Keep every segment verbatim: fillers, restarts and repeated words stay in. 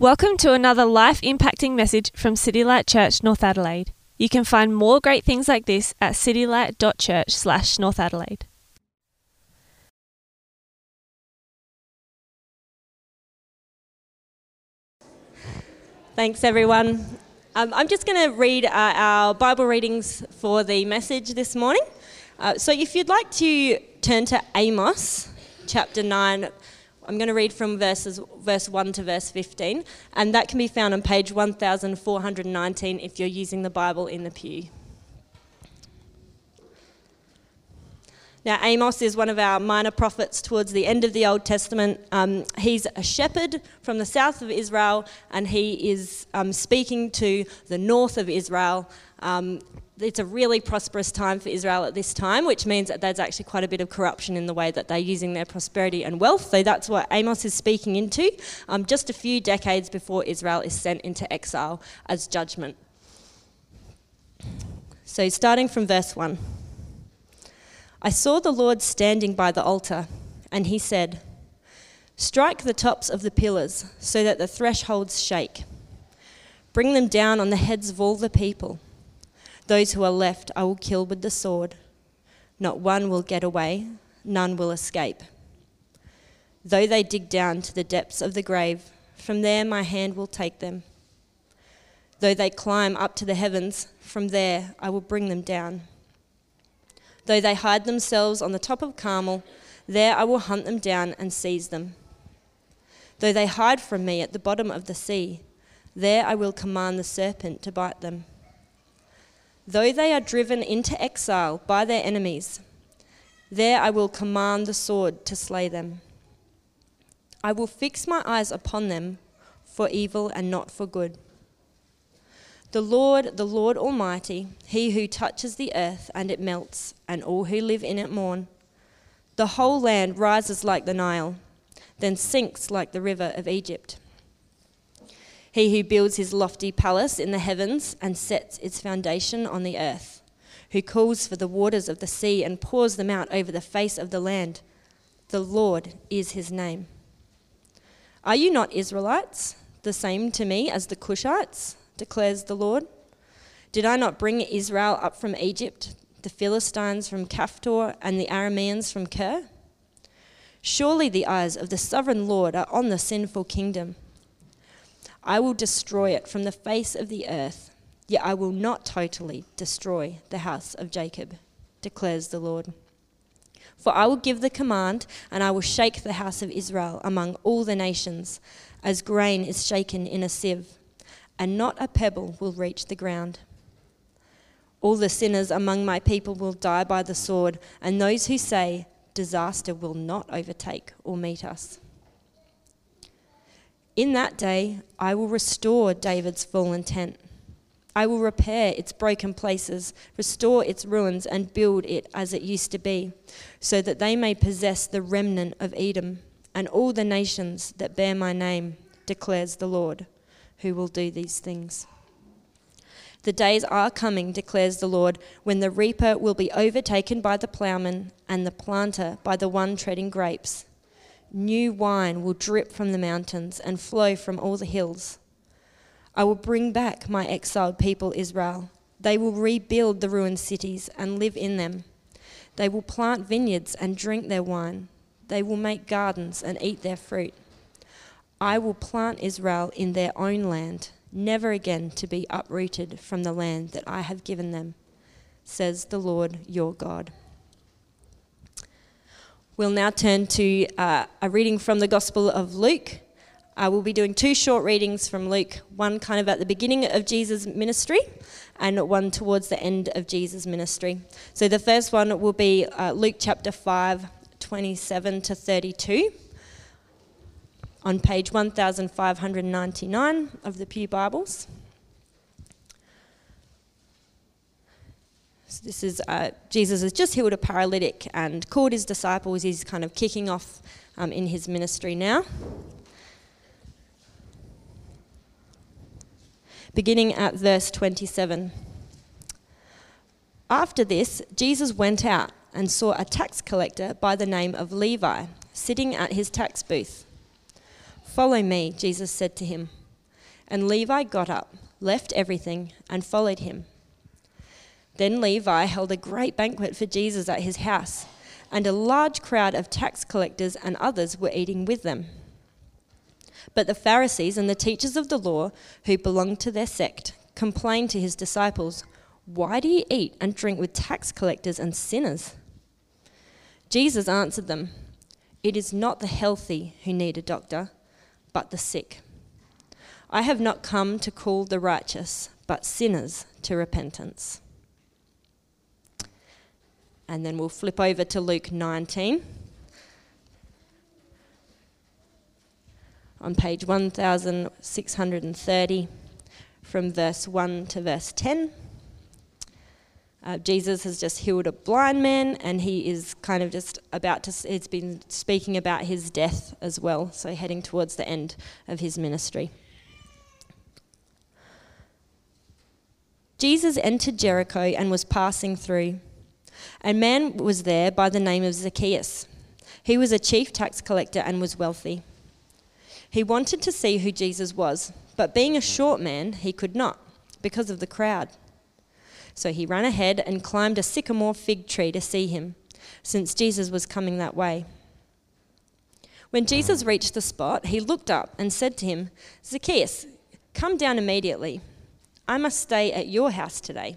Welcome to another life-impacting message from City Light Church, North Adelaide. You can find more great things like this at citylight.church slash North Adelaide. Thanks, everyone. Um, I'm just going to read uh, our Bible readings for the message this morning. Uh, so if you'd like to turn to Amos chapter nine, I'm going to read from verses, verse one to verse fifteen, and that can be found on page one thousand four hundred nineteen if you're using the Bible in the pew. Now, Amos is one of our minor prophets towards the end of the Old Testament. Um, he's a shepherd from the south of Israel, and he is um, speaking to the north of Israel. Um, It's a really prosperous time for Israel at this time, which means that there's actually quite a bit of corruption in the way that they're using their prosperity and wealth. So that's what Amos is speaking into, um, just a few decades before Israel is sent into exile as judgment. So starting from verse one. I saw the Lord standing by the altar, and he said, "Strike the tops of the pillars so that the thresholds shake. Bring them down on the heads of all the people. Those who are left I will kill with the sword. Not one will get away, none will escape. Though they dig down to the depths of the grave, from there my hand will take them. Though they climb up to the heavens, from there I will bring them down. Though they hide themselves on the top of Carmel, there I will hunt them down and seize them. Though they hide from me at the bottom of the sea, there I will command the serpent to bite them. Though they are driven into exile by their enemies, there I will command the sword to slay them. I will fix my eyes upon them for evil and not for good. The Lord, the Lord Almighty, he who touches the earth and it melts, and all who live in it mourn. The whole land rises like the Nile, then sinks like the river of Egypt. He who builds his lofty palace in the heavens and sets its foundation on the earth, who calls for the waters of the sea and pours them out over the face of the land, the Lord is his name. Are you not Israelites, the same to me as the Cushites, declares the Lord? Did I not bring Israel up from Egypt, the Philistines from Caphtor, and the Arameans from Kir? Surely the eyes of the sovereign Lord are on the sinful kingdom. I will destroy it from the face of the earth, yet I will not totally destroy the house of Jacob, declares the Lord. For I will give the command, and I will shake the house of Israel among all the nations, as grain is shaken in a sieve, and not a pebble will reach the ground. All the sinners among my people will die by the sword, and those who say, 'Disaster will not overtake or meet us.' In that day, I will restore David's fallen tent. I will repair its broken places, restore its ruins, and build it as it used to be, so that they may possess the remnant of Edom and all the nations that bear my name, declares the Lord, who will do these things. The days are coming, declares the Lord, when the reaper will be overtaken by the plowman and the planter by the one treading grapes. New wine will drip from the mountains and flow from all the hills. I will bring back my exiled people, Israel. They will rebuild the ruined cities and live in them. They will plant vineyards and drink their wine. They will make gardens and eat their fruit. I will plant Israel in their own land, never again to be uprooted from the land that I have given them, says the Lord your God." We'll now turn to uh, a reading from the Gospel of Luke. Uh, we'll be doing two short readings from Luke, one kind of at the beginning of Jesus' ministry and one towards the end of Jesus' ministry. So the first one will be uh, Luke chapter five, twenty-seven to thirty-two on page one thousand five hundred ninety-nine of the Pew Bibles. So this is, uh, Jesus has just healed a paralytic and called his disciples. He's kind of kicking off um, in his ministry now. Beginning at verse twenty-seven. After this, Jesus went out and saw a tax collector by the name of Levi sitting at his tax booth. "Follow me," Jesus said to him. And Levi got up, left everything, and followed him. Then Levi held a great banquet for Jesus at his house, and a large crowd of tax collectors and others were eating with them. But the Pharisees and the teachers of the law, who belonged to their sect, complained to his disciples, "Why do you eat and drink with tax collectors and sinners?" Jesus answered them, "It is not the healthy who need a doctor, but the sick. I have not come to call the righteous, but sinners to repentance." And then we'll flip over to Luke nineteen. On page one thousand six hundred thirty, from verse one to verse ten. Uh, Jesus has just healed a blind man, and he is kind of just about to, it's been speaking about his death as well, so heading towards the end of his ministry. Jesus entered Jericho and was passing through. A man was there by the name of Zacchaeus. He was a chief tax collector and was wealthy. He wanted to see who Jesus was, but being a short man, he could not because of the crowd. So he ran ahead and climbed a sycamore fig tree to see him, since Jesus was coming that way. When Jesus reached the spot, he looked up and said to him, "Zacchaeus, come down immediately. I must stay at your house today."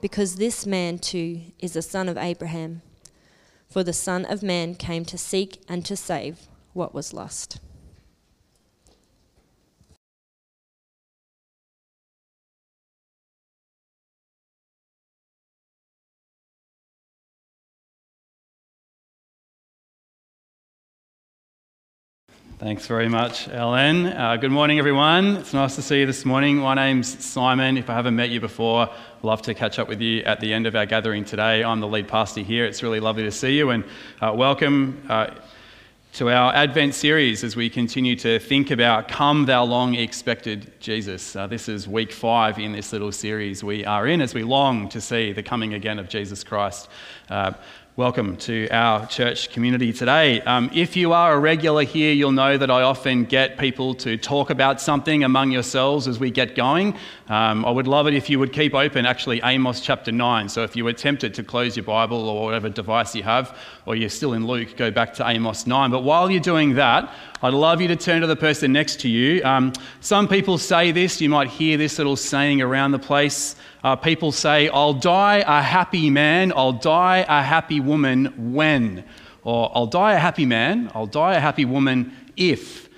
because this man too is a son of Abraham. For the Son of Man came to seek and to save what was lost." Thanks very much, Ellen. Uh, good morning, everyone. It's nice to see you this morning. My name's Simon. If I haven't met you before, I'd love to catch up with you at the end of our gathering today. I'm the lead pastor here. It's really lovely to see you, and uh, welcome uh, to our Advent series as we continue to think about Come Thou Long Expected Jesus. Uh, this is week five in this little series we are in as we long to see the coming again of Jesus Christ. Uh, Welcome to our church community today. Um, if you are a regular here, you'll know that I often get people to talk about something among yourselves as we get going. Um, I would love it if you would keep open actually Amos chapter nine. So if you were tempted to close your Bible or whatever device you have, or you're still in Luke, go back to Amos nine. But while you're doing that, I'd love you to turn to the person next to you. Um, some people say this, you might hear this little saying around the place. Uh, people say, "I'll die a happy man, I'll die a happy woman when," or "I'll die a happy man, I'll die a happy woman if."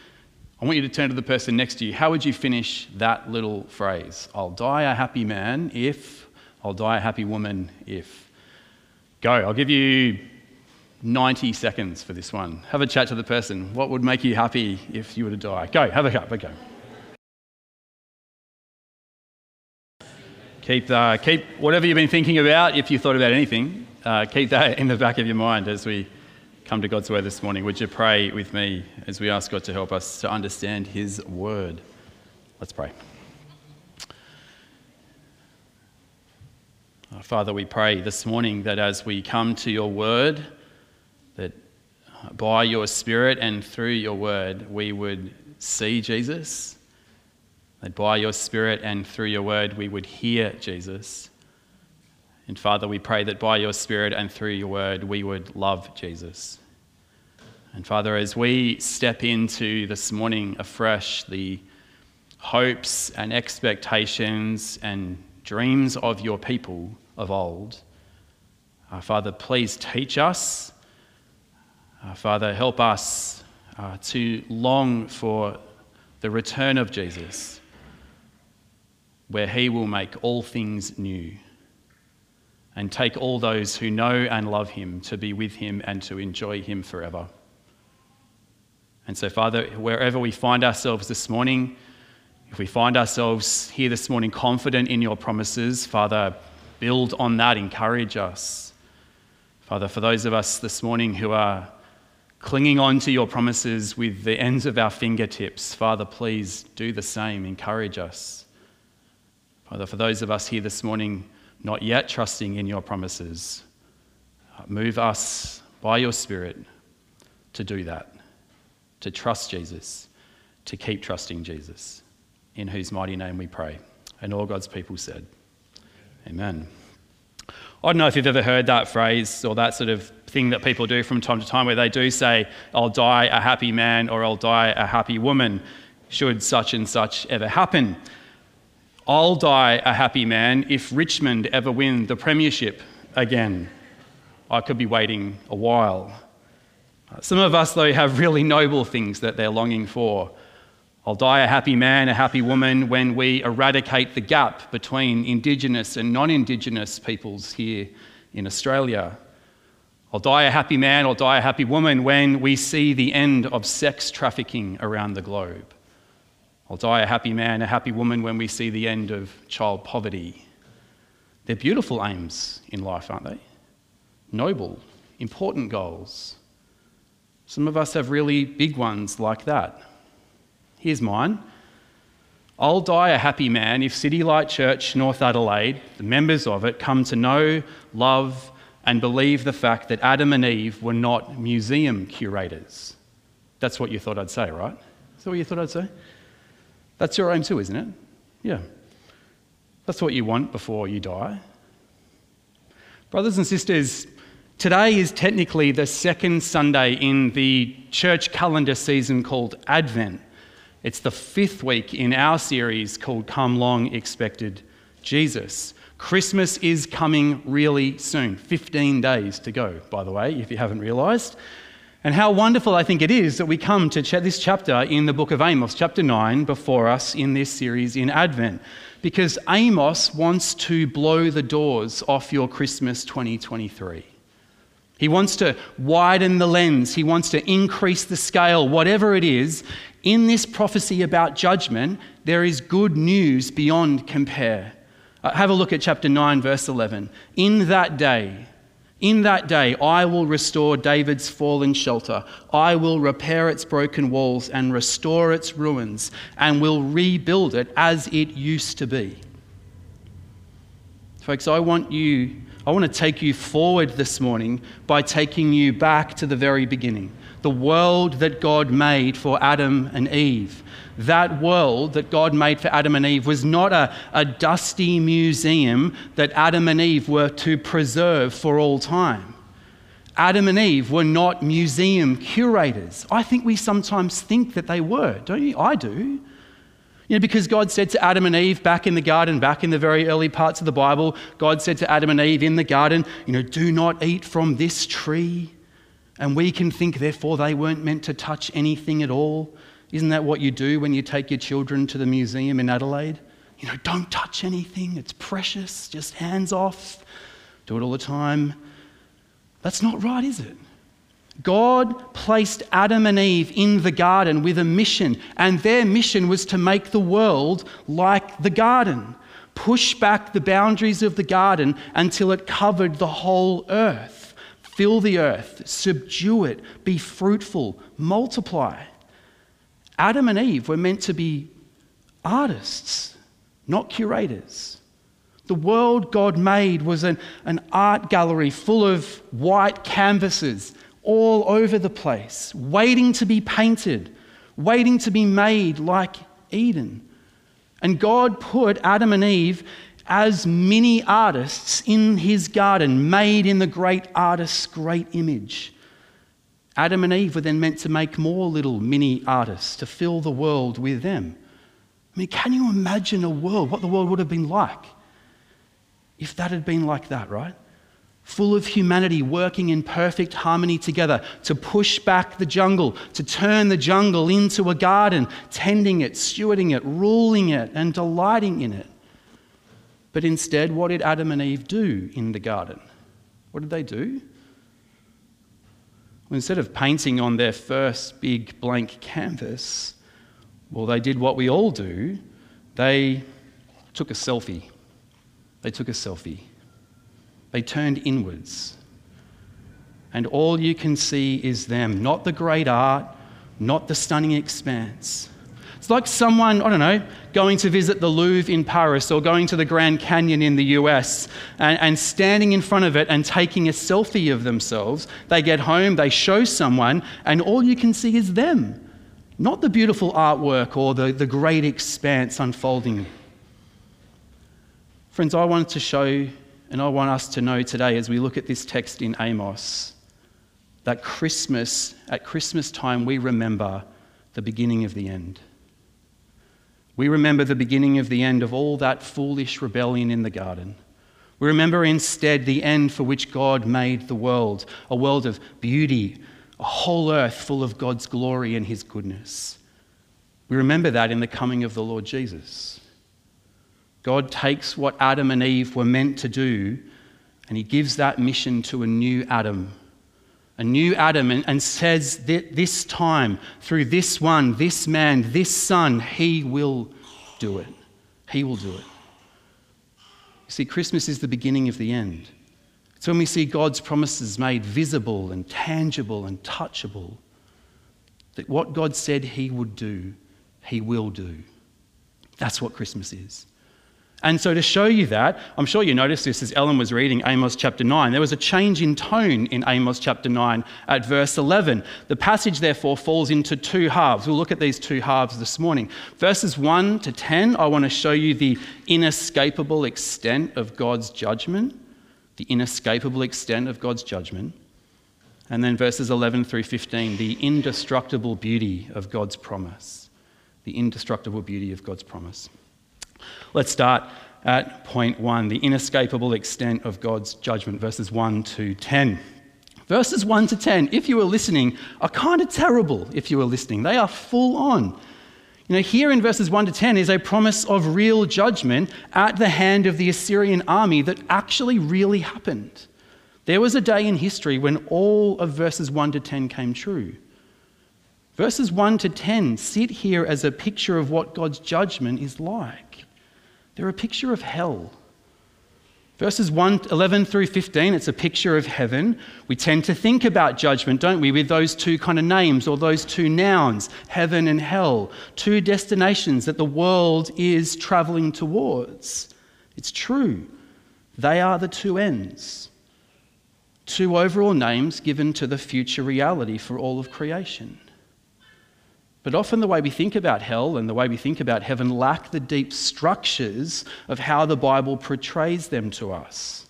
I want you to turn to the person next to you. How would you finish that little phrase? "I'll die a happy man if, I'll die a happy woman if." Go, I'll give you ninety seconds for this one. Have a chat to the person. What would make you happy if you were to die? Go, have a cup, okay. Keep, uh, keep whatever you've been thinking about, if you thought about anything, uh, keep that in the back of your mind as we come to God's Word this morning. Would you pray with me as we ask God to help us to understand His Word? Let's pray. Oh, Father, we pray this morning that as we come to Your Word, that by Your Spirit and through Your Word, we would see Jesus, that by Your Spirit and through Your Word, we would hear Jesus. And Father, we pray that by Your Spirit and through Your Word, we would love Jesus. And Father, as we step into this morning afresh the hopes and expectations and dreams of Your people of old, our Father, please teach us. Uh, Father, help us uh, to long for the return of Jesus, where He will make all things new and take all those who know and love Him to be with Him and to enjoy Him forever. And so, Father, wherever we find ourselves this morning, If we find ourselves here this morning confident in your promises, Father, build on that, encourage us. Father, for those of us this morning who are clinging on to your promises with the ends of our fingertips, Father, please do the same, encourage us. Father, for those of us here this morning not yet trusting in your promises, move us by your Spirit to do that, to trust Jesus, to keep trusting Jesus, in whose mighty name we pray. And all God's people said, amen. I don't know if you've ever heard that phrase or that sort of thing that people do from time to time where they do say, I'll die a happy man or I'll die a happy woman, should such and such ever happen. I'll die a happy man if Richmond ever win the premiership again. I could be waiting a while. Some of us, though, have really noble things that they're longing for. I'll die a happy man, a happy woman, when we eradicate the gap between Indigenous and non-Indigenous peoples here in Australia. I'll die a happy man, I'll die a happy woman, when we see the end of sex trafficking around the globe. I'll die a happy man, a happy woman, when we see the end of child poverty. They're beautiful aims in life, aren't they? Noble, important goals. Some of us have really big ones like that. Here's mine. I'll die a happy man if City Light Church North Adelaide, the members of it, come to know, love and believe the fact that Adam and Eve were not museum curators. That's what you thought I'd say, right? Is that what you thought I'd say? That's your aim too, isn't it? Yeah. That's what you want before you die. Brothers and sisters, today is technically the second Sunday in the church calendar season called Advent. It's the fifth week in our series called Come Long Expected Jesus. Christmas is coming really soon. fifteen days to go, by the way, if you haven't realised. And how wonderful I think it is that we come to ch- this chapter in the book of Amos, chapter nine, before us in this series in Advent, because Amos wants to blow the doors off your Christmas twenty twenty-three. He wants to widen the lens. He wants to increase the scale, whatever it is. In this prophecy about judgment, there is good news beyond compare. Uh, have a look at chapter nine, verse eleven. In that day, in that day, I will restore David's fallen shelter. I will repair its broken walls and restore its ruins and will rebuild it as it used to be. Folks, I want you... I want to take you forward this morning by taking you back to the very beginning. The world that God made for Adam and Eve. That world that God made for Adam and Eve was not a, a dusty museum that Adam and Eve were to preserve for all time. Adam and Eve were not museum curators. I think we sometimes think that they were, don't you? I do. You know, because God said to Adam and Eve back in the garden, back in the very early parts of the Bible, God said to Adam and Eve in the garden, you know, do not eat from this tree. And we can think, therefore, they weren't meant to touch anything at all. Isn't that what you do when you take your children to the museum in Adelaide? You know, don't touch anything. It's precious. Just hands off. Do it all the time. That's not right, is it? God placed Adam and Eve in the garden with a mission, and their mission was to make the world like the garden, push back the boundaries of the garden until it covered the whole earth, fill the earth, subdue it, be fruitful, multiply. Adam and Eve were meant to be artists, not curators. The world God made was an, an art gallery full of white canvases, all over the place, waiting to be painted, waiting to be made like Eden. And God put Adam and Eve as mini artists in his garden, made in the great artist's great image. Adam and Eve were then meant to make more little mini artists to fill the world with them. I mean, can you imagine a world, what the world would have been like if that had been like that, right? Full of humanity working in perfect harmony together to push back the jungle, to turn the jungle into a garden, tending it, stewarding it, ruling it, and delighting in it. But instead, what did Adam and Eve do in the garden? What did they do? Well, instead of painting on their first big blank canvas, well, they did what we all do They took a selfie. They took a selfie. They turned inwards. And all you can see is them, not the great art, not the stunning expanse. It's like someone, I don't know, going to visit the Louvre in Paris or going to the Grand Canyon in the U S and, and standing in front of it and taking a selfie of themselves. They get home, they show someone, and all you can see is them, not the beautiful artwork or the, the great expanse unfolding. Friends, I wanted to show, and I want us to know today as we look at this text in Amos, that Christmas, at Christmas time, we remember the beginning of the end. We remember the beginning of the end of all that foolish rebellion in the garden. We remember instead the end for which God made the world, a world of beauty, a whole earth full of God's glory and his goodness. We remember that in the coming of the Lord Jesus. God takes what Adam and Eve were meant to do, and he gives that mission to a new Adam. A new Adam, and, and says that this time, through this one, this man, this son, he will do it. He will do it. You see, Christmas is the beginning of the end. It's when we see God's promises made visible and tangible and touchable, that what God said he would do, he will do. That's what Christmas is. And so to show you that, I'm sure you noticed this as Ellen was reading Amos chapter nine. There was a change in tone in Amos chapter nine at verse eleven. The passage, therefore, falls into two halves. We'll look at these two halves this morning. Verses one to ten, I want to show you the inescapable extent of God's judgment, the inescapable extent of God's judgment. And then verses eleven through fifteen, the indestructible beauty of God's promise, the indestructible beauty of God's promise. Let's start at point one, the inescapable extent of God's judgment, verses one to ten. Verses one to ten, if you were listening, are kind of terrible if you were listening. They are full on. You know, here in verses one to ten is a promise of real judgment at the hand of the Assyrian army that actually really happened. There was a day in history when all of verses one to ten came true. Verses one to ten sit here as a picture of what God's judgment is like. They're a picture of hell. Verses eleven through fifteen, it's a picture of heaven. We tend to think about judgment, don't we, with those two kind of names or those two nouns, heaven and hell, two destinations that the world is traveling towards. It's true. They are the two ends, two overall names given to the future reality for all of creation. But often the way we think about hell and the way we think about heaven lack the deep structures of how the Bible portrays them to us.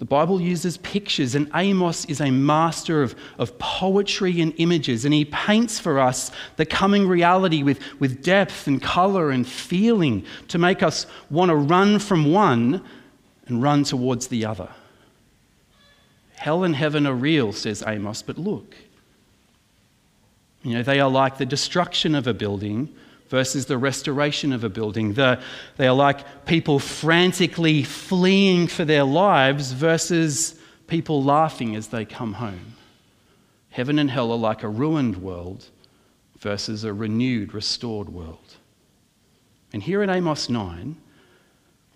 The Bible uses pictures, and Amos is a master of, of poetry and images, and he paints for us the coming reality with, with depth and colour and feeling to make us want to run from one and run towards the other. Hell and heaven are real, says Amos, but look. You know, they are like the destruction of a building versus the restoration of a building. The, they are like people frantically fleeing for their lives versus people laughing as they come home. Heaven and hell are like a ruined world versus a renewed, restored world. And here in Amos nine,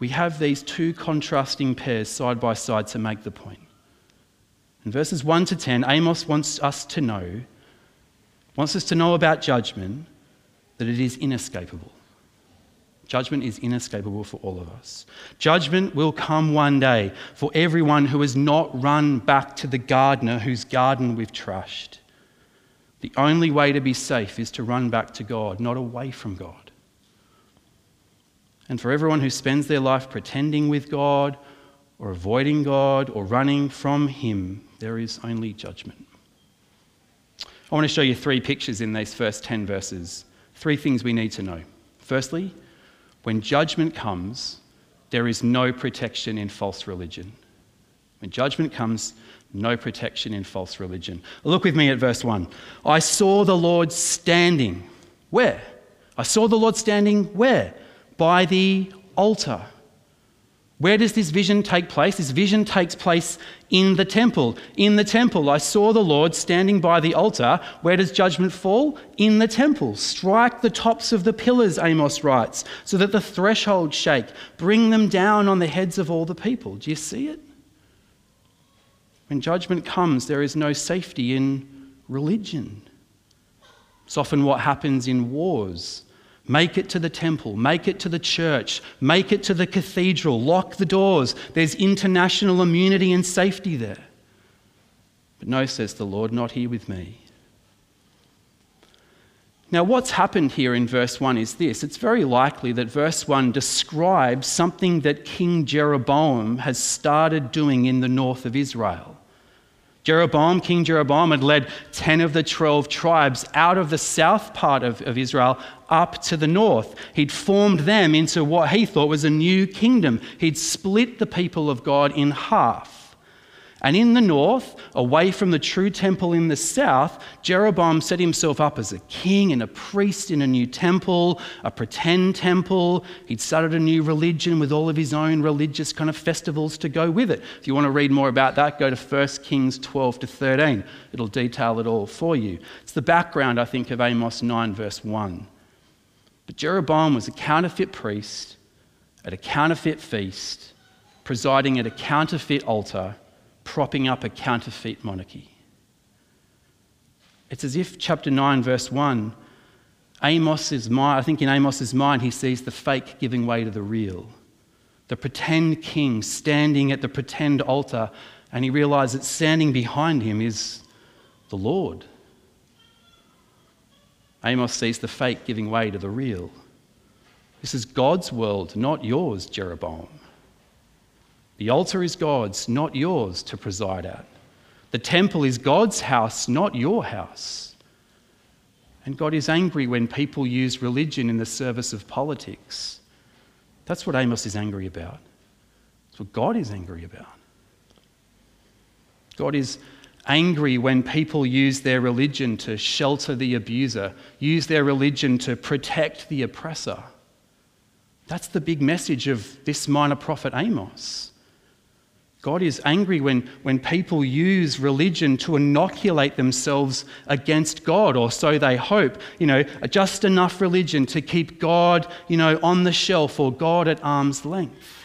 we have these two contrasting pairs side by side to make the point. In verses one to ten, Amos wants us to know wants us to know about judgment, that it is inescapable. Judgment is inescapable for all of us. Judgment will come one day for everyone who has not run back to the gardener whose garden we've trashed. The only way to be safe is to run back to God, not away from God. And for everyone who spends their life pretending with God or avoiding God or running from him, there is only judgment. I want to show you three pictures in these first ten verses, three things we need to know. Firstly, when judgment comes, there is no protection in false religion. When judgment comes, no protection in false religion. Look with me at verse one. I saw the Lord standing. Where? I saw the Lord standing where? By the altar. Where does this vision take place? This vision takes place in the temple. In the temple, I saw the Lord standing by the altar. Where does judgment fall? In the temple. Strike the tops of the pillars, Amos writes, so that the thresholds shake. Bring them down on the heads of all the people. Do you see it? When judgment comes, there is no safety in religion. It's often what happens in wars. Make it to the temple, make it to the church, make it to the cathedral, lock the doors. There's international immunity and safety there. But no, says the Lord, not here with me. Now, what's happened here in verse one is this. It's very likely that verse one describes something that King Jeroboam has started doing in the north of Israel. Jeroboam, King Jeroboam, had led ten of the twelve tribes out of the south part of, of Israel up to the north. He'd formed them into what he thought was a new kingdom. He'd split the people of God in half. And in the north, away from the true temple in the south, Jeroboam set himself up as a king and a priest in a new temple, a pretend temple. He'd started a new religion with all of his own religious kind of festivals to go with it. If you want to read more about that, go to First Kings twelve to thirteen. It'll detail it all for you. It's the background, I think, of Amos nine verse one. But Jeroboam was a counterfeit priest at a counterfeit feast, presiding at a counterfeit altar, propping up a counterfeit monarchy. It's as if chapter nine, verse one, Amos's mind, I think in Amos's mind, he sees the fake giving way to the real, the pretend king standing at the pretend altar, and he realizes that standing behind him is the Lord. Amos sees the fake giving way to the real. This is God's world, not yours, Jeroboam. The altar is God's, not yours to preside at. The temple is God's house, not your house. And God is angry when people use religion in the service of politics. That's what Amos is angry about. That's what God is angry about. God is angry when people use their religion to shelter the abuser, use their religion to protect the oppressor. That's the big message of this minor prophet Amos. God is angry when, when people use religion to inoculate themselves against God, or so they hope. You know, just enough religion to keep God, you know, on the shelf or God at arm's length.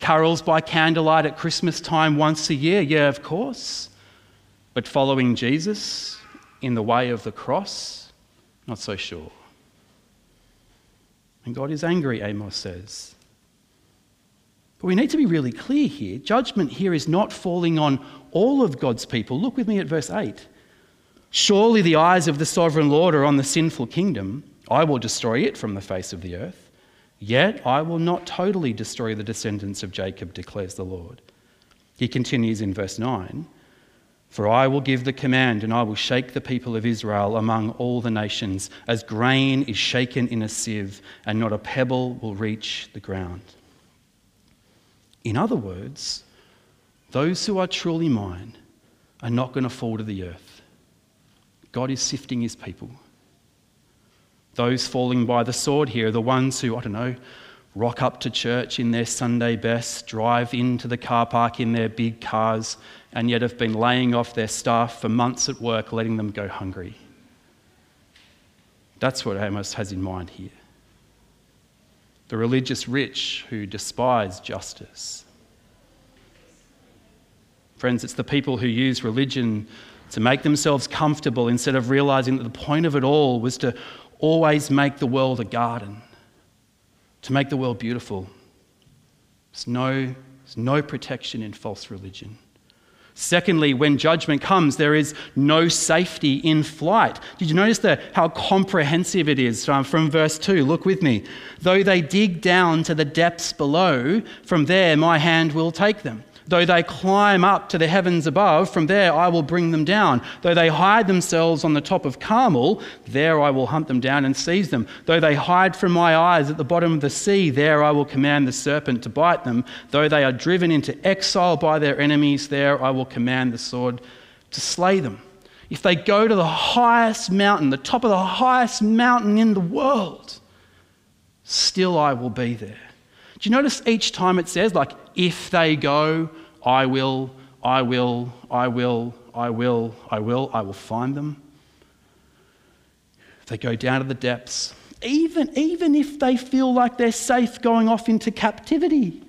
Carols by candlelight at Christmas time once a year, yeah, of course. But following Jesus in the way of the cross, not so sure. And God is angry, Amos says. But we need to be really clear here. Judgment here is not falling on all of God's people. Look with me at verse eight. Surely the eyes of the sovereign Lord are on the sinful kingdom. I will destroy it from the face of the earth. Yet I will not totally destroy the descendants of Jacob, declares the Lord. He continues in verse nine. For I will give the command, and I will shake the people of Israel among all the nations, as grain is shaken in a sieve, and not a pebble will reach the ground. In other words, those who are truly mine are not going to fall to the earth. God is sifting his people. Those falling by the sword here are the ones who, I don't know, rock up to church in their Sunday best, drive into the car park in their big cars, and yet have been laying off their staff for months at work, letting them go hungry. That's what Amos has in mind here. The religious rich who despise justice. Friends, it's the people who use religion to make themselves comfortable instead of realizing that the point of it all was to always make the world a garden, to make the world beautiful. There's no, there's no protection in false religion. Secondly, when judgment comes, there is no safety in flight. Did you notice the, how comprehensive it is from, from verse two? Look with me. Though they dig down to the depths below, from there my hand will take them. Though they climb up to the heavens above, from there I will bring them down. Though they hide themselves on the top of Carmel, there I will hunt them down and seize them. Though they hide from my eyes at the bottom of the sea, there I will command the serpent to bite them. Though they are driven into exile by their enemies, there I will command the sword to slay them. If they go to the highest mountain, the top of the highest mountain in the world, still I will be there. Do you notice each time it says, like, if they go, I will, I will, I will, I will, I will, I will find them. If they go down to the depths, even, even if they feel like they're safe going off into captivity.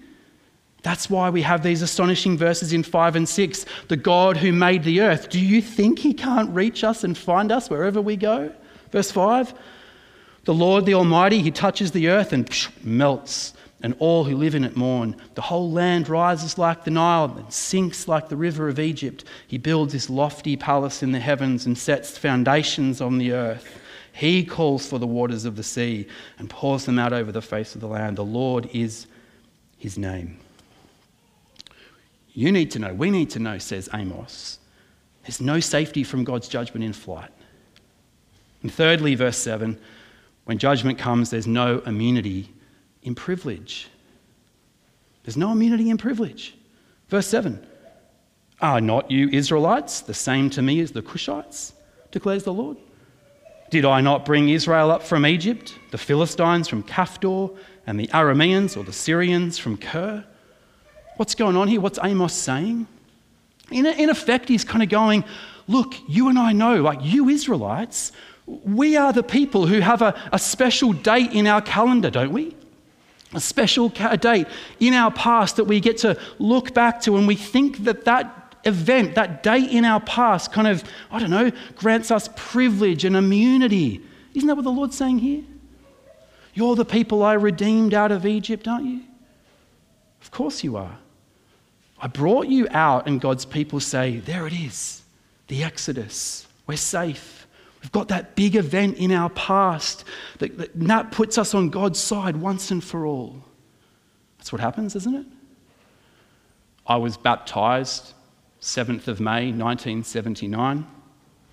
That's why we have these astonishing verses in five and six. The God who made the earth, do you think he can't reach us and find us wherever we go? Verse five, the Lord, the Almighty, he touches the earth and psh, melts, and all who live in it mourn. The whole land rises like the Nile and sinks like the river of Egypt. He builds this lofty palace in the heavens and sets foundations on the earth. He calls for the waters of the sea and pours them out over the face of the land. The Lord is his name. You need to know, we need to know, says Amos. There's no safety from God's judgment in flight. And thirdly, verse seven, when judgment comes, there's no immunity in privilege. There's no immunity in privilege. Verse seven, are not you Israelites the same to me as the Cushites, declares the Lord? Did I not bring Israel up from Egypt, the Philistines from Kaftor, and the Arameans or the Syrians from Kir? What's going on here? What's Amos saying? In, in effect, he's kind of going, look, you and I know, like you Israelites, we are the people who have a, a special date in our calendar, don't we? A special ca- date in our past that we get to look back to, and we think that that event, that day in our past kind of, I don't know, grants us privilege and immunity. Isn't that what the Lord's saying here? You're the people I redeemed out of Egypt, aren't you? Of course you are. I brought you out, and God's people say, there it is, the Exodus. We're safe. We've got that big event in our past that, that, that puts us on God's side once and for all. That's what happens, isn't it? I was baptized seventh of May, nineteen seventy-nine.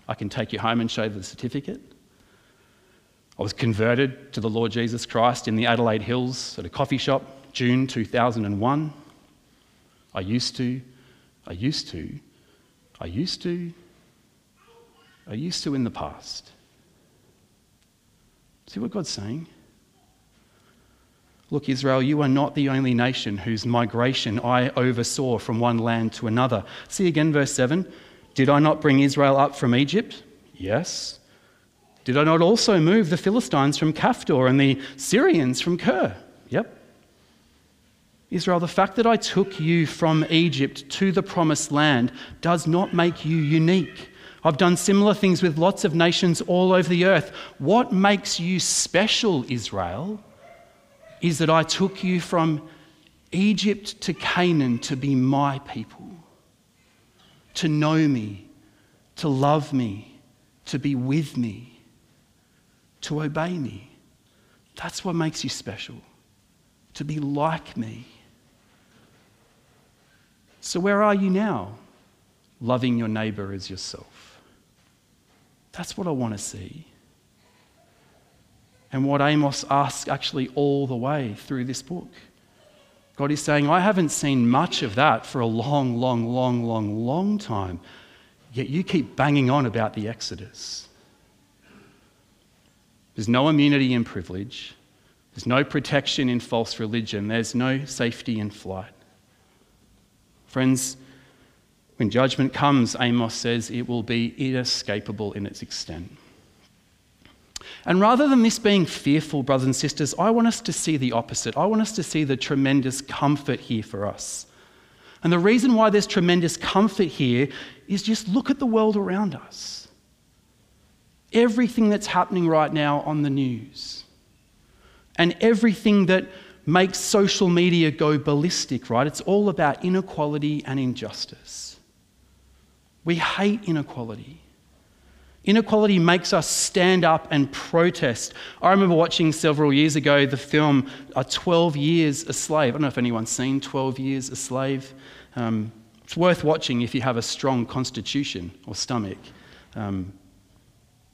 I can take you home and show you the certificate. I was converted to the Lord Jesus Christ in the Adelaide Hills at a coffee shop, June two thousand one. I used to, I used to, I used to, I used to in the past. See what God's saying? Look, Israel, you are not the only nation whose migration I oversaw from one land to another. See again verse seven. Did I not bring Israel up from Egypt? Yes. Did I not also move the Philistines from Kaftor and the Syrians from Kir? Yep. Israel, the fact that I took you from Egypt to the promised land does not make you unique. I've done similar things with lots of nations all over the earth. What makes you special, Israel, is that I took you from Egypt to Canaan to be my people, to know me, to love me, to be with me, to obey me. That's what makes you special, to be like me. So where are you now? Loving your neighbour as yourself. That's what I want to see. And what Amos asks actually all the way through this book. God is saying, I haven't seen much of that for a long, long, long, long, long time. Yet you keep banging on about the Exodus. There's no immunity in privilege. There's no protection in false religion. There's no safety in flight. Friends, when judgment comes, Amos says, it will be inescapable in its extent. And rather than this being fearful, brothers and sisters, I want us to see the opposite. I want us to see the tremendous comfort here for us. And the reason why there's tremendous comfort here is just look at the world around us. Everything that's happening right now on the news, and everything that makes social media go ballistic, right? It's all about inequality and injustice. We hate inequality. Inequality makes us stand up and protest. I remember watching several years ago the film twelve years a slave. I don't know if anyone's seen twelve years a slave. Um, it's worth watching if you have a strong constitution or stomach. Um,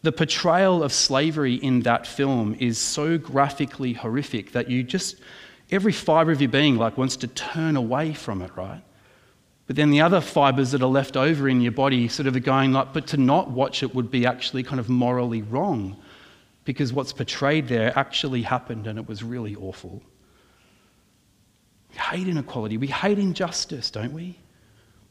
the portrayal of slavery in that film is so graphically horrific that you just, every fibre of your being like wants to turn away from it, right? But then the other fibres that are left over in your body sort of are going like, but to not watch it would be actually kind of morally wrong, because what's portrayed there actually happened and it was really awful. We hate inequality. We hate injustice, don't we?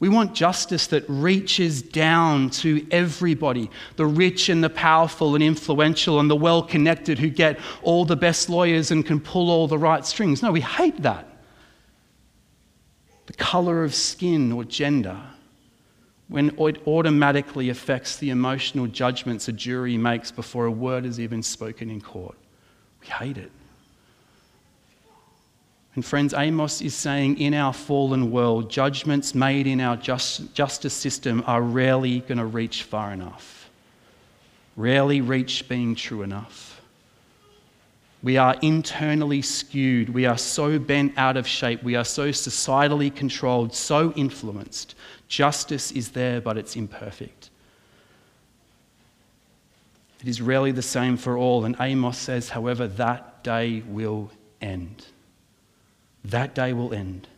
We want justice that reaches down to everybody, the rich and the powerful and influential and the well-connected who get all the best lawyers and can pull all the right strings. No, we hate that. The colour of skin or gender, when it automatically affects the emotional judgments a jury makes before a word is even spoken in court. We hate it. And friends, Amos is saying in our fallen world, judgments made in our just, justice system are rarely going to reach far enough, rarely reach being true enough. We are internally skewed. We are so bent out of shape. We are so societally controlled, so influenced. Justice is there, but it's imperfect. It is rarely the same for all. And Amos says, however, that day will end. That day will end.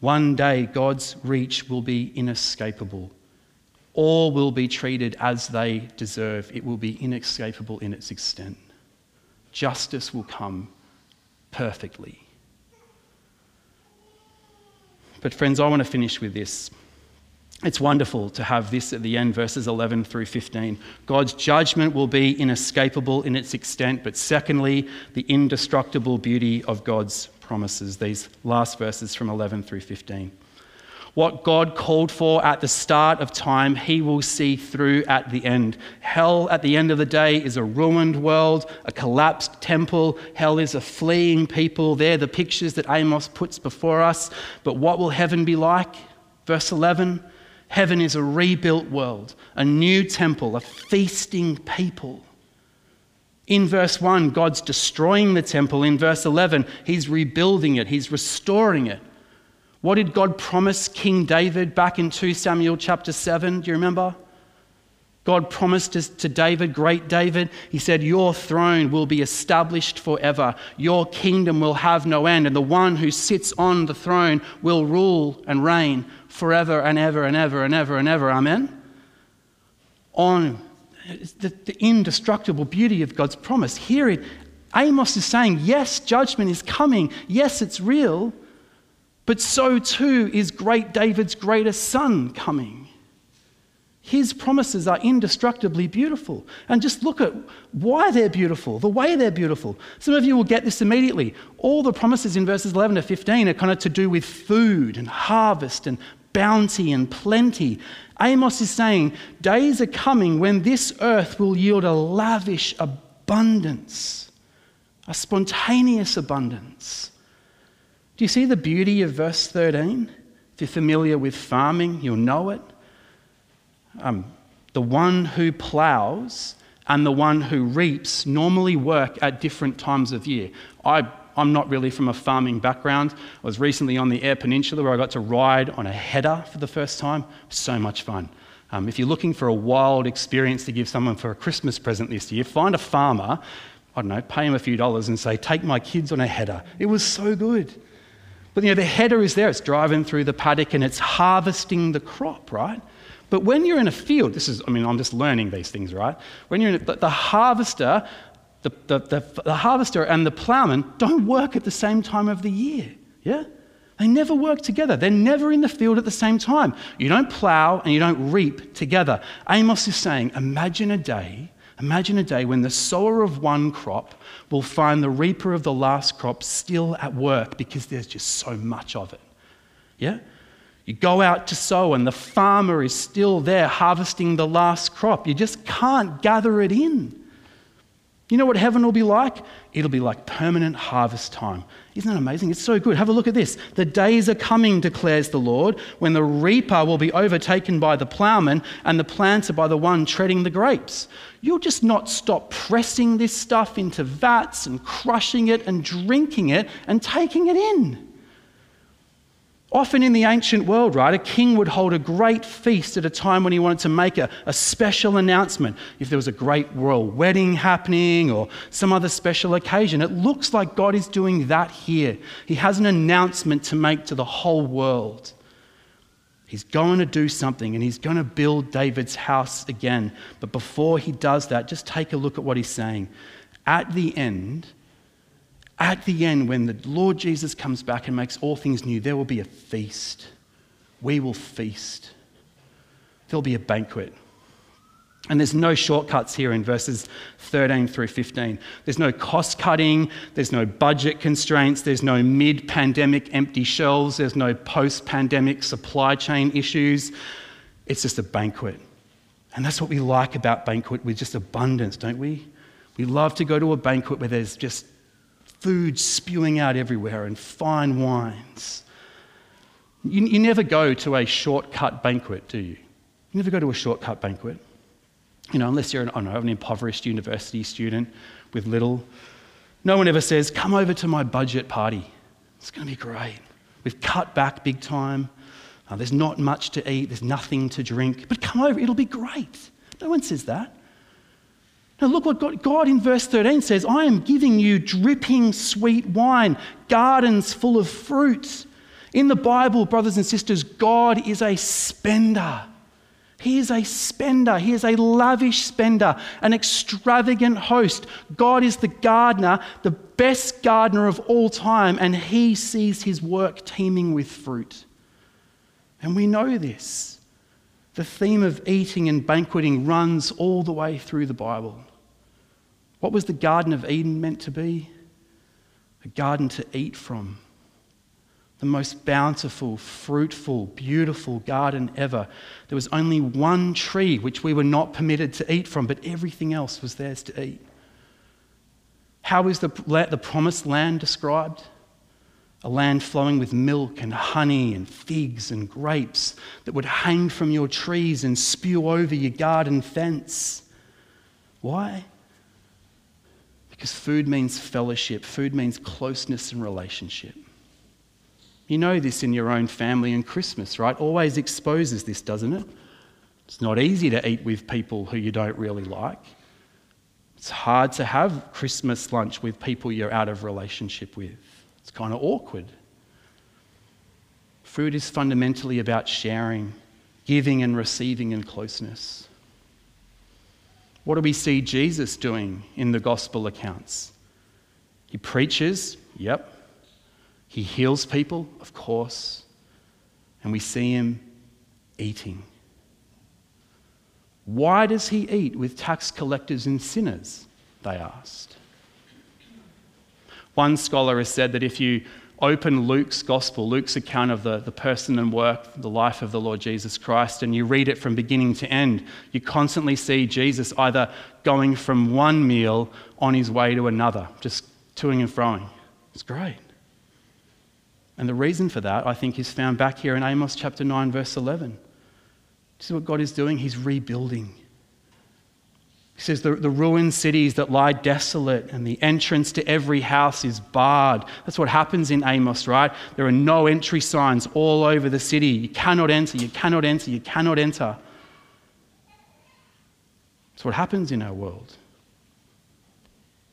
One day, God's reach will be inescapable. All will be treated as they deserve. It will be inescapable in its extent. Justice will come perfectly. But friends, I want to finish with this. It's wonderful to have this at the end, verses eleven through fifteen. God's judgment will be inescapable in its extent, but secondly, the indestructible beauty of God's promises. These last verses from eleven through fifteen. What God called for at the start of time, he will see through at the end. Hell at the end of the day is a ruined world, a collapsed temple. Hell is a fleeing people. They're the pictures that Amos puts before us. But what will heaven be like? Verse eleven, heaven is a rebuilt world, a new temple, a feasting people. In verse one, God's destroying the temple. In verse eleven, he's rebuilding it. He's restoring it. What did God promise King David back in two Samuel chapter seven? Do you remember? God promised to David, great David, he said, your throne will be established forever. Your kingdom will have no end. And the one who sits on the throne will rule and reign forever and ever and ever and ever and ever. Amen? On the, the indestructible beauty of God's promise. Hear it. Amos is saying, yes, judgment is coming. Yes, it's real. But so too is great David's greatest son coming. His promises are indestructibly beautiful. And just look at why they're beautiful, the way they're beautiful. Some of you will get this immediately. All the promises in verses eleven to fifteen are kind of to do with food and harvest and bounty and plenty. Amos is saying, days are coming when this earth will yield a lavish abundance, a spontaneous abundance. Do you see the beauty of verse thirteen? If you're familiar with farming, you'll know it. Um, the one who ploughs and the one who reaps normally work at different times of year. I, I'm not really from a farming background. I was recently on the Eyre Peninsula where I got to ride on a header for the first time. So much fun. Um, if you're looking for a wild experience to give someone for a Christmas present this year, find a farmer, I don't know, pay him a few dollars and say, take my kids on a header. It was so good. But you know, the header is there. It's driving through the paddock and it's harvesting the crop, right? But when you're in a field, this is, I mean, I'm just learning these things, right? When you're in a, the, the harvester, the, the, the, the harvester and the plowman don't work at the same time of the year, yeah? They never work together. They're never in the field at the same time. You don't plow and you don't reap together. Amos is saying, imagine a day, imagine a day when the sower of one crop will find the reaper of the last crop still at work because there's just so much of it, yeah? You go out to sow and the farmer is still there harvesting the last crop. You just can't gather it in. You know what heaven will be like? It'll be like permanent harvest time. Isn't that amazing? It's so good. Have a look at this. The days are coming, declares the Lord, when the reaper will be overtaken by the plowman and the planter by the one treading the grapes. You'll just not stop pressing this stuff into vats and crushing it and drinking it and taking it in. Often in the ancient world, right, a king would hold a great feast at a time when he wanted to make a, a special announcement. If there was a great royal wedding happening or some other special occasion, it looks like God is doing that here. He has an announcement to make to the whole world. He's going to do something and he's going to build David's house again. But before he does that, just take a look at what he's saying. At the end, At the end, when the Lord Jesus comes back and makes all things new, there will be a feast. We will feast. There'll be a banquet. And there's no shortcuts here in verses thirteen through fifteen. There's no cost cutting. There's no budget constraints. There's no mid-pandemic empty shelves. There's no post-pandemic supply chain issues. It's just a banquet. And that's what we like about banquet, with just abundance, don't we? We love to go to a banquet where there's just food spewing out everywhere and fine wines. You, you never go to a shortcut banquet, do you? You never go to a shortcut banquet. You know, unless you're an, I don't know, an impoverished university student with little. No one ever says, come over to my budget party. It's going to be great. We've cut back big time. Uh, there's not much to eat. There's nothing to drink. But come over. It'll be great. No one says that. Now look what God, God in verse thirteen says. I am giving you dripping sweet wine, gardens full of fruit. In the Bible, brothers and sisters, God is a spender. He is a spender. He is a lavish spender, an extravagant host. God is the gardener, the best gardener of all time, and he sees his work teeming with fruit. And we know this. The theme of eating and banqueting runs all the way through the Bible. What was the Garden of Eden meant to be? A garden to eat from. The most bountiful, fruitful, beautiful garden ever. There was only one tree which we were not permitted to eat from, but everything else was theirs to eat. How is the, the promised land described? A land flowing with milk and honey and figs and grapes that would hang from your trees and spew over your garden fence. Why? Because food means fellowship. Food means closeness and relationship. You know this in your own family, and Christmas, right? Always exposes this, doesn't it? It's not easy to eat with people who you don't really like. It's hard to have Christmas lunch with people you're out of relationship with. It's kind of awkward. Food is fundamentally about sharing, giving and receiving and closeness. What do we see Jesus doing in the gospel accounts? He preaches, yep. He heals people, of course, and we see him eating. Why does he eat with tax collectors and sinners, they asked. One scholar has said that if you open Luke's gospel, Luke's account of the, the person and work, the life of the Lord Jesus Christ, and you read it from beginning to end, you constantly see Jesus either going from one meal on his way to another, just toing and froing. It's great. And the reason for that, I think, is found back here in Amos chapter nine, verse eleven. See what God is doing? He's rebuilding. He says, the, the ruined cities that lie desolate and the entrance to every house is barred. That's what happens in Amos, right? There are no entry signs all over the city. You cannot enter, you cannot enter, you cannot enter. That's what happens in our world.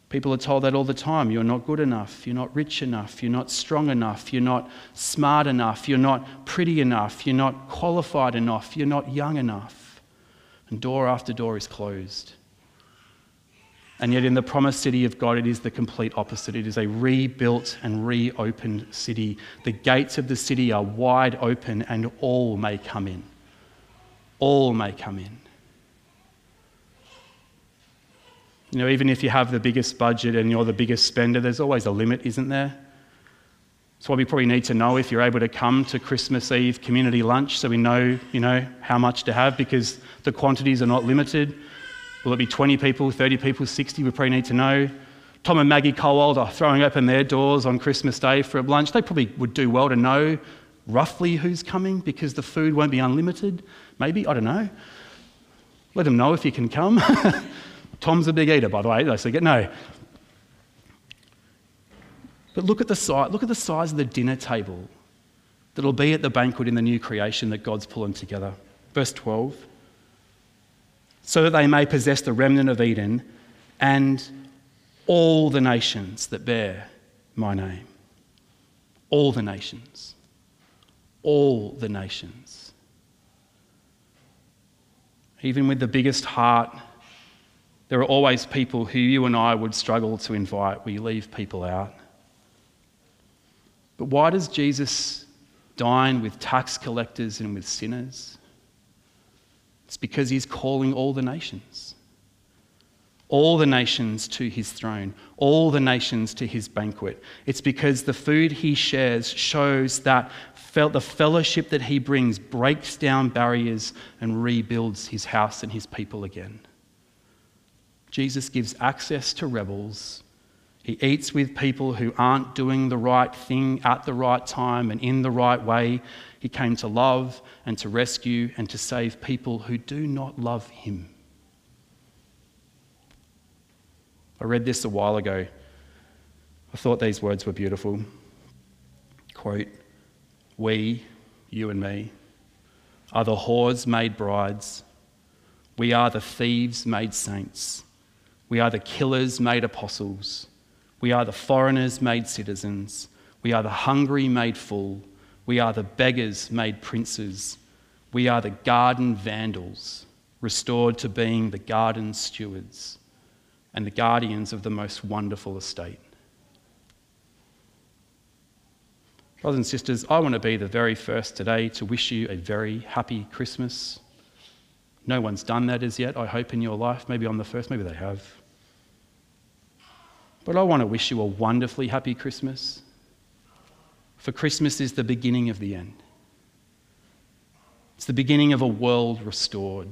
People are told that all the time. You're not good enough. You're not rich enough. You're not strong enough. You're not smart enough. You're not pretty enough. You're not qualified enough. You're not young enough. And door after door is closed. And yet in the promised city of God, it is the complete opposite. It is a rebuilt and reopened city. The gates of the city are wide open and all may come in. All may come in. You know, even if you have the biggest budget and you're the biggest spender, there's always a limit, isn't there? That's why we probably need to know if you're able to come to Christmas Eve community lunch so we know, you know, how much to have, because the quantities are not limited. Will it be twenty people, thirty people, sixty? We probably need to know. Tom and Maggie Colwald are throwing open their doors on Christmas Day for a lunch. They probably would do well to know roughly who's coming, because the food won't be unlimited. Maybe, I don't know. Let them know if you can come. Tom's a big eater, by the way. I say, no. But look at the size. Look at the size of the dinner table that'll be at the banquet in the new creation that God's pulling together. Verse twelve. So that they may possess the remnant of Eden and all the nations that bear my name. All the nations. All the nations. Even with the biggest heart, there are always people who you and I would struggle to invite. We leave people out. But why does Jesus dine with tax collectors and with sinners? It's because he's calling all the nations. All the nations to his throne, all the nations to his banquet. It's because the food he shares shows that the fellowship that he brings breaks down barriers and rebuilds his house and his people again. Jesus gives access to rebels. He eats with people who aren't doing the right thing at the right time and in the right way. He came to love and to rescue and to save people who do not love him. I read this a while ago. I thought these words were beautiful. Quote, "We, you and me, are the whores made brides. We are the thieves made saints. We are the killers made apostles. We are the foreigners made citizens. We are the hungry made full. We are the beggars made princes. We are the garden vandals, restored to being the garden stewards and the guardians of the most wonderful estate." Brothers and sisters, I want to be the very first today to wish you a very happy Christmas. No one's done that as yet, I hope, in your life. Maybe I'm the first, maybe they have. But I want to wish you a wonderfully happy Christmas. For Christmas is the beginning of the end. It's the beginning of a world restored,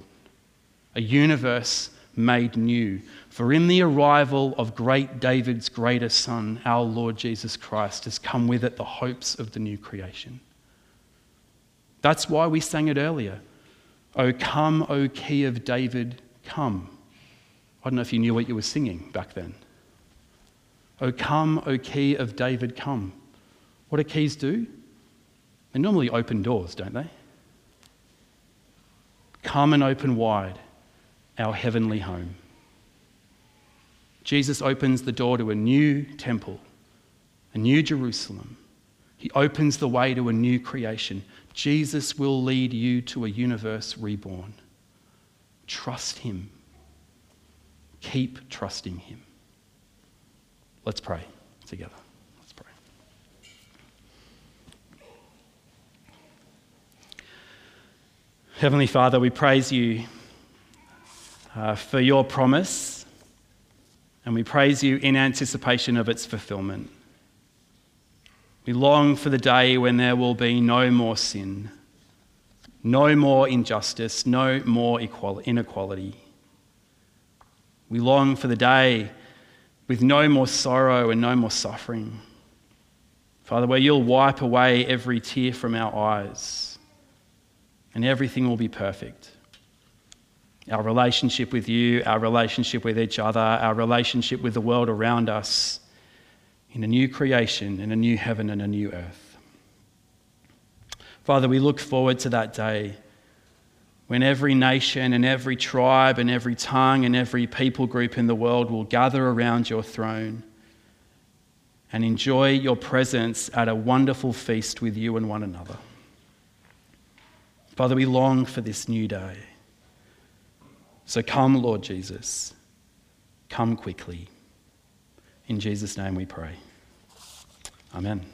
a universe made new. For in the arrival of great David's greater son, our Lord Jesus Christ, has come with it the hopes of the new creation. That's why we sang it earlier. "O come, O key of David, come." I don't know if you knew what you were singing back then. "O come, O key of David, come." What do keys do? They normally open doors, don't they? Come and open wide our heavenly home. Jesus opens the door to a new temple, a new Jerusalem. He opens the way to a new creation. Jesus will lead you to a universe reborn. Trust him. Keep trusting him. Let's pray together. Let's pray. Heavenly Father, we praise you Uh, for your promise, and we praise you in anticipation of its fulfillment. We long for the day when there will be no more sin, no more injustice, no more inequality. We long for the day with no more sorrow and no more suffering. Father, where you'll wipe away every tear from our eyes, and everything will be perfect. Our relationship with you, our relationship with each other, our relationship with the world around us, in a new creation, in a new heaven and a new earth. Father, we look forward to that day when every nation and every tribe and every tongue and every people group in the world will gather around your throne and enjoy your presence at a wonderful feast with you and one another. Father, we long for this new day. So come, Lord Jesus, come quickly. In Jesus' name we pray. Amen.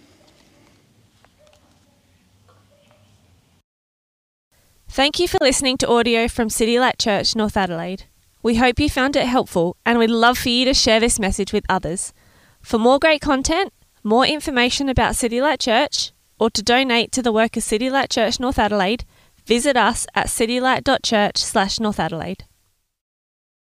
Thank you for listening to audio from City Light Church, North Adelaide. We hope you found it helpful, and we'd love for you to share this message with others. For more great content, more information about City Light Church, or to donate to the work of City Light Church, North Adelaide, visit us at citylight dot church slash North Adelaide.